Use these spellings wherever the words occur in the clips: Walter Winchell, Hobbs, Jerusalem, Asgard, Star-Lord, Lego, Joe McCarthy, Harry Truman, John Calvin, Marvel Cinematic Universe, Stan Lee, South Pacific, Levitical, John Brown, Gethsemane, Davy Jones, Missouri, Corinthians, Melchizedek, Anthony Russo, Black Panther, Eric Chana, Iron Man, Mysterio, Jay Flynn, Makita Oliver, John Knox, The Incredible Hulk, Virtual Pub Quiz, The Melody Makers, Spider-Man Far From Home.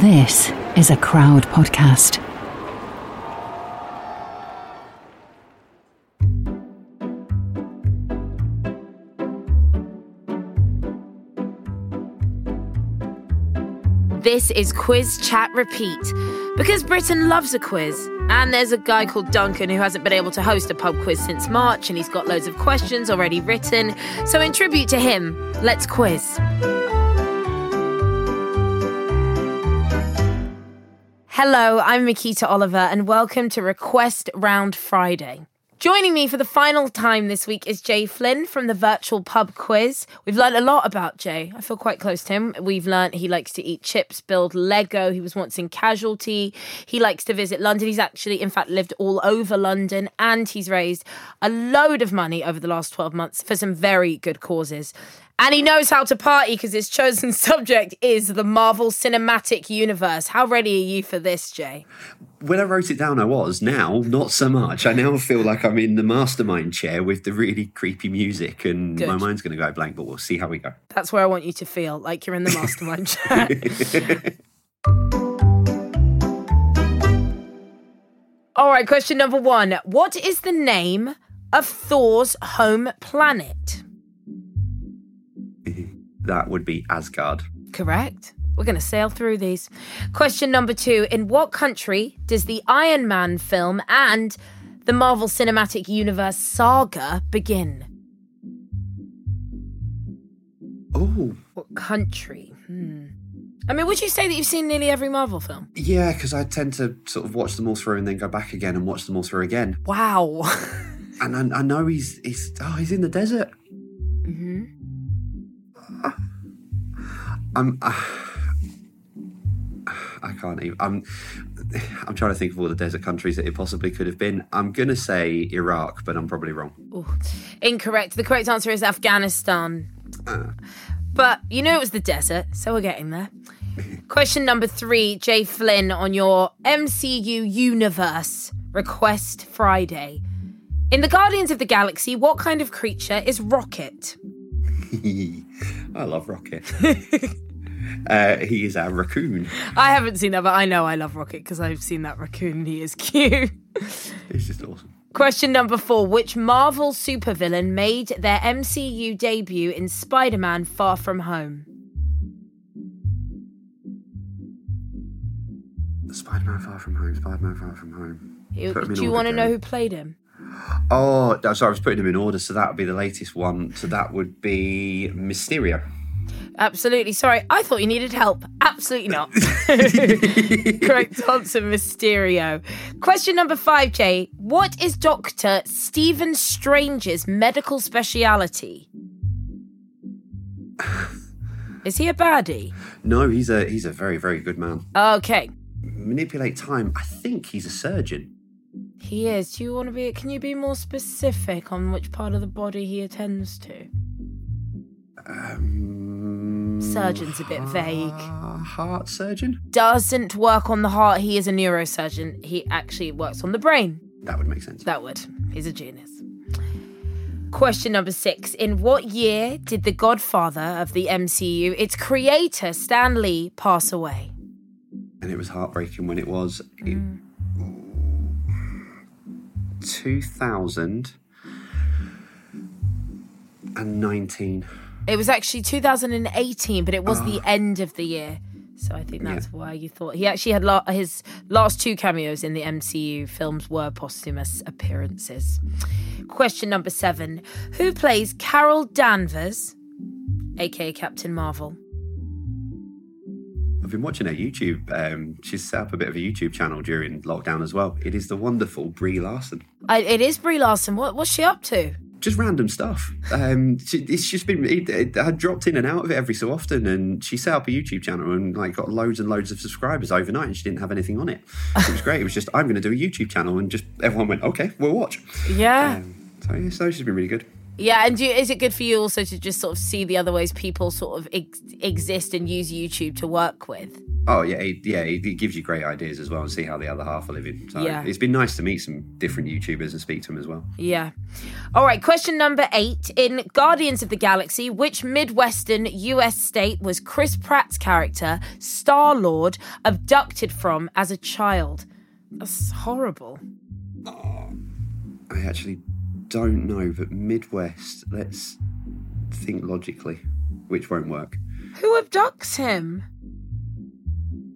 This is a Crowd podcast. This is Quiz Chat Repeat, because Britain loves a quiz. And there's a guy called Duncan who hasn't been able to host a pub quiz since March, and he's got loads of questions already written. So in tribute to him, let's quiz. Hello, I'm Makita Oliver, and welcome to Request Round Friday. Joining me for the final time this week is Jay Flynn from the Virtual Pub Quiz. We've learned a lot about Jay. I feel quite close to him. We've learned he likes to eat chips, build Lego. He was once in Casualty. He likes to visit London. He's actually, in fact, lived all over London, and he's raised a load of money over the last 12 months for some very good causes. And he knows how to party because his chosen subject is the Marvel Cinematic Universe. How ready are you for this, Jay? When I wrote it down, I was. Now, not so much. I now feel like I'm in the mastermind chair with the really creepy music and good. My mind's going to go blank, but we'll see how we go. That's where I want you to feel, like you're in the mastermind chair. All right, question number one. What is the name of Thor's home planet? That would be Asgard. Correct. We're going to sail through these. Question number two. In what country does the Iron Man film and the Marvel Cinematic Universe saga begin? Oh. What country? I mean, would you say that you've seen nearly every Marvel film? Yeah, because I tend to sort of watch them all through and then go back again and watch them all through again. Wow. And I know he's in the desert. Mm-hmm. I can't even. I'm trying to think of all the desert countries that it possibly could have been. I'm going to say Iraq, but I'm probably wrong. Ooh, incorrect. The correct answer is Afghanistan. But you knew it was the desert, so we're getting there. Question number three, Jay Flynn, on your MCU Universe Request Friday. In the Guardians of the Galaxy, what kind of creature is Rocket? I love Rocket. He is a raccoon. I haven't seen that, but I know I love Rocket because I've seen that raccoon and he is cute. He's just awesome. Question number four. Which Marvel supervillain made their MCU debut in Spider-Man Far From Home? Spider-Man Far From Home. Do you want to know who played him? Oh, sorry, I was putting them in order, so that would be the latest one. So that would be Mysterio. Absolutely. Sorry, I thought you needed help. Absolutely not. Correct answer, Mysterio. Question number five, Jay. What is Dr. Stephen Strange's medical speciality? Is he a baddie? No, he's a very, very good man. Okay. Manipulate time. I think he's a surgeon. He is. Do you want to be? Can you be more specific on which part of the body he attends to? Surgeon's a bit vague. Heart surgeon? Doesn't work on the heart. He is a neurosurgeon. He actually works on the brain. That would make sense. That would. He's a genius. Question number six. In what year did the godfather of the MCU, its creator, Stan Lee, pass away? And it was heartbreaking when it was... 2019. It was actually 2018, but it was the end of the year. So I think that's why you thought. He actually had his last two cameos in the MCU films were posthumous appearances. Question number seven. Who plays Carol Danvers, a.k.a. Captain Marvel? I've been watching her YouTube. She's set up a bit of a YouTube channel during lockdown as well. It is the wonderful Brie Larson. It is Brie Larson. What's she up to? just random stuff. It's just been, I dropped in and out of it every so often, and she set up a YouTube channel and like got loads and loads of subscribers overnight, and she didn't have anything on it. So it was great. It was just, I'm going to do a YouTube channel, and just everyone went, okay, we'll watch. Yeah. So she's been really good. Yeah, and is it good for you also to just sort of see the other ways people sort of exist and use YouTube to work with? Oh, yeah, it gives you great ideas as well, and see how the other half are living. So yeah. It's been nice to meet some different YouTubers and speak to them as well. Yeah. All right, question number 8. In Guardians of the Galaxy, which Midwestern US state was Chris Pratt's character, Star-Lord, abducted from as a child? That's horrible. Oh, I actually don't know, but Midwest, let's think logically, which won't work. Who abducts him?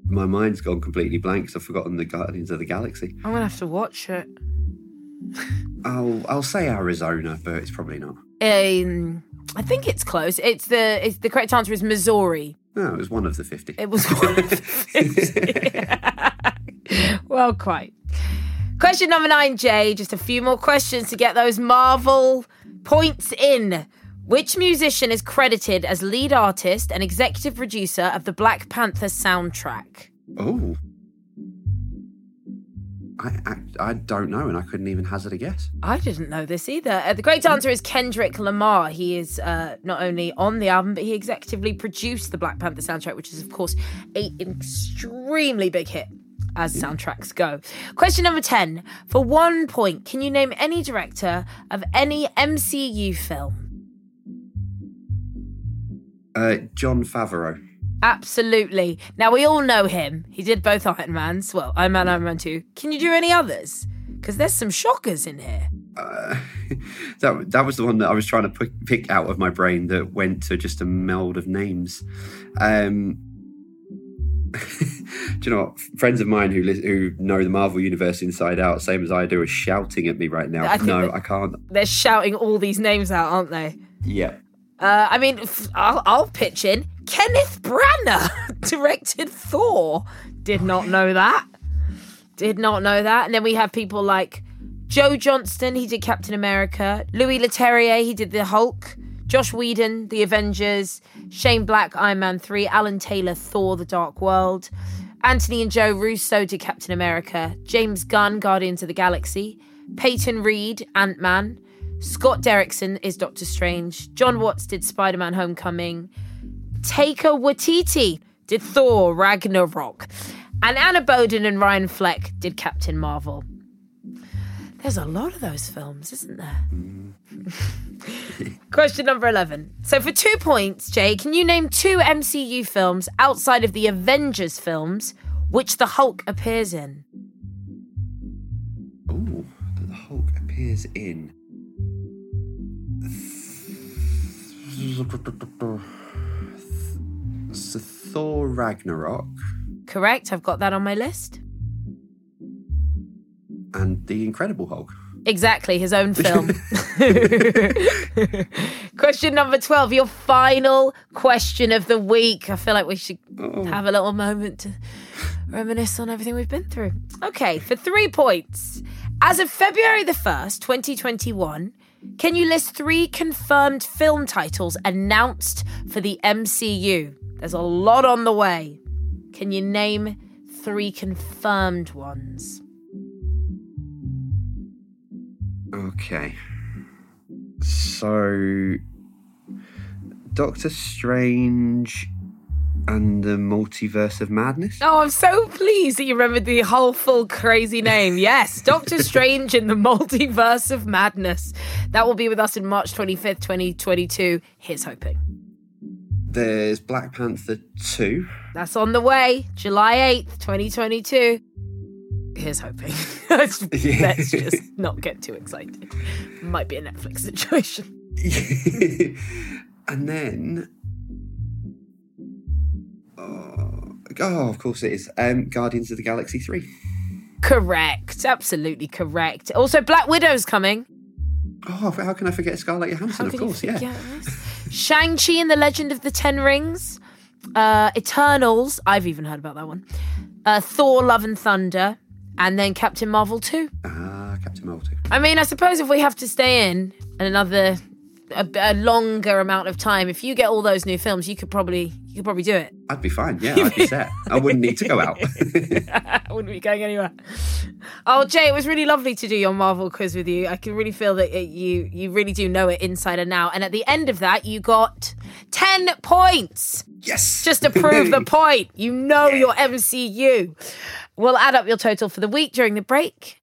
My mind's gone completely blank because I've forgotten the Guardians of the Galaxy. I'm going to have to watch it. I'll say Arizona, but it's probably not. I think it's close. The correct answer is Missouri. No, it was one of the 50. It was one of the 50. Yeah. Well, quite. Question number 9, Jay. Just a few more questions to get those Marvel points in. Which musician is credited as lead artist and executive producer of the Black Panther soundtrack? Oh. I don't know, and I couldn't even hazard a guess. I didn't know this either. The great answer is Kendrick Lamar. He is not only on the album, but he executively produced the Black Panther soundtrack, which is, of course, an extremely big hit as soundtracks go. Question number 10. For 1 point, can you name any director of any MCU film? Jon Favreau. Absolutely. Now, we all know him. He did both Iron Mans. Well, Iron Man 2. Can you do any others? Because there's some shockers in here. That was the one that I was trying to pick out of my brain that went to just a meld of names. Do you know what? Friends of mine who know the Marvel Universe inside out, same as I do, are shouting at me right now. I can't. They're shouting all these names out, aren't they? Yeah. I'll pitch in. Kenneth Branagh directed Thor. Did not know that. And then we have people like Joe Johnston, he did Captain America. Louis Leterrier, he did the Hulk. Josh Whedon, the Avengers. Shane Black, Iron Man 3. Alan Taylor, Thor, the Dark World. Anthony and Joe Russo did Captain America. James Gunn, Guardians of the Galaxy. Peyton Reed, Ant-Man. Scott Derrickson is Doctor Strange. John Watts did Spider-Man Homecoming. Taika Waititi did Thor Ragnarok. And Anna Boden and Ryan Fleck did Captain Marvel. There's a lot of those films, isn't there? Question number 11. So for 2 points, Jay, can you name 2 MCU films outside of the Avengers films which the Hulk appears in? Oh, that the Hulk appears in. So Thor Ragnarok. Correct, I've got that on my list. And The Incredible Hulk. Exactly, his own film. Question number 12, your final question of the week. I feel like we should have a little moment to reminisce on everything we've been through. Okay, for 3 points. As of February the 1st, 2021... can you list 3 confirmed film titles announced for the MCU? There's a lot on the way. Can you name 3 confirmed ones? Okay. So, Doctor Strange and the Multiverse of Madness. Oh, I'm so pleased that you remembered the whole full crazy name. Yes, Doctor Strange and the Multiverse of Madness. That will be with us in March 25th, 2022. Here's hoping. There's Black Panther 2. That's on the way, July 8th, 2022. Here's hoping. Let's just not get too excited. Might be a Netflix situation. And then... oh, of course it is. Guardians of the Galaxy 3. Correct. Absolutely correct. Also, Black Widow's coming. Oh, how can I forget Scarlett Johansson? Of course, yeah. Shang-Chi and the Legend of the Ten Rings. Eternals. I've even heard about that one. Thor, Love and Thunder. And then Captain Marvel 2. Ah, Captain melting. I mean, I suppose if we have to stay in another a longer amount of time, if you get all those new films, you could probably do it. I'd be fine. Yeah, I'd be set. I wouldn't need to go out. I wouldn't be going anywhere. Oh, Jay, it was really lovely to do your Marvel quiz with you. I can really feel that you really do know it inside and out. And at the end of that, you got 10 points. Yes. Just to prove the point. You know your MCU. We'll add up your total for the week during the break.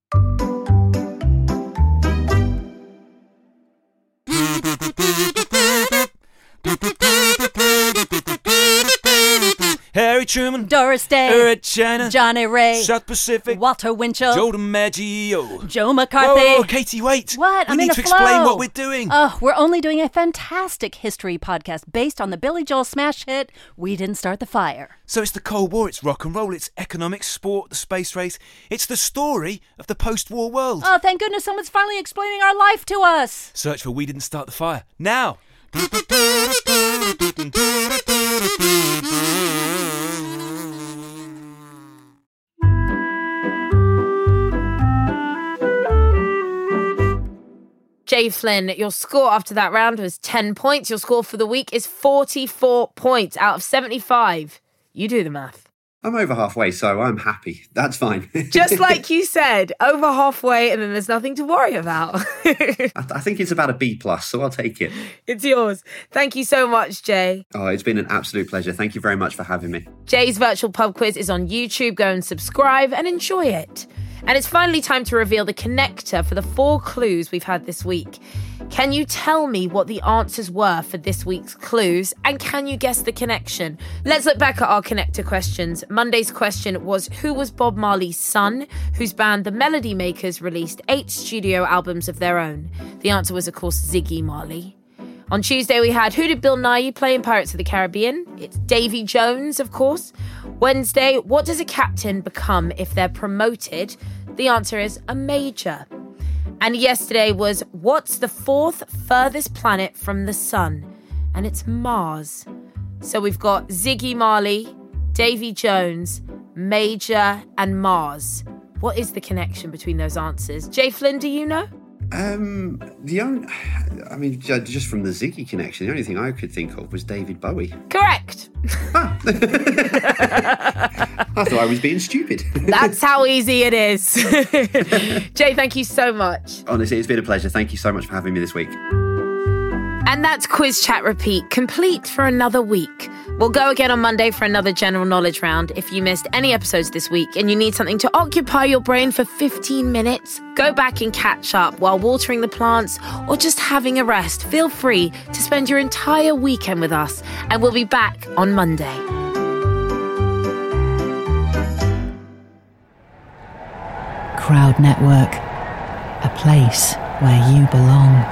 Harry Truman, Doris Day, Eric Chana, Johnny Ray, South Pacific, Walter Winchell, Joe DiMaggio, Joe McCarthy. Oh, Katie, wait. What? I'm in the flow. We need to explain what we're doing. Oh, we're only doing a fantastic history podcast based on the Billy Joel smash hit, We Didn't Start the Fire. So it's the Cold War, it's rock and roll, it's economics, sport, the space race. It's the story of the post-war world. Oh, thank goodness someone's finally explaining our life to us. Search for We Didn't Start the Fire now. Jay Flynn, your score after that round was 10 points. Your score for the week is 44 points out of 75. You do the math. I'm over halfway, so I'm happy. That's fine. Just like you said, over halfway and then there's nothing to worry about. I think it's about a B+, so I'll take it. It's yours. Thank you so much, Jay. Oh, it's been an absolute pleasure. Thank you very much for having me. Jay's Virtual Pub Quiz is on YouTube. Go and subscribe and enjoy it. And it's finally time to reveal the connector for the 4 clues we've had this week. Can you tell me what the answers were for this week's clues? And can you guess the connection? Let's look back at our connector questions. Monday's question was, who was Bob Marley's son, whose band The Melody Makers released 8 studio albums of their own? The answer was, of course, Ziggy Marley. On Tuesday, we had, who did Bill Nighy play in Pirates of the Caribbean? It's Davy Jones, of course. Wednesday, what does a captain become if they're promoted? The answer is a major. And yesterday was, what's the 4th furthest planet from the sun? And it's Mars. So we've got Ziggy Marley, Davy Jones, Major and Mars. What is the connection between those answers? Jay Flynn, do you know? Just from the Ziggy connection, the only thing I could think of was David Bowie. Correct. Ah. I thought I was being stupid. That's how easy it is. Jay, thank you so much. Honestly, it's been a pleasure. Thank you so much for having me this week. And that's Quiz Chat Repeat, complete for another week. We'll go again on Monday for another general knowledge round. If you missed any episodes this week and you need something to occupy your brain for 15 minutes, go back and catch up while watering the plants or just having a rest. Feel free to spend your entire weekend with us, and we'll be back on Monday. Crowd Network, a place where you belong.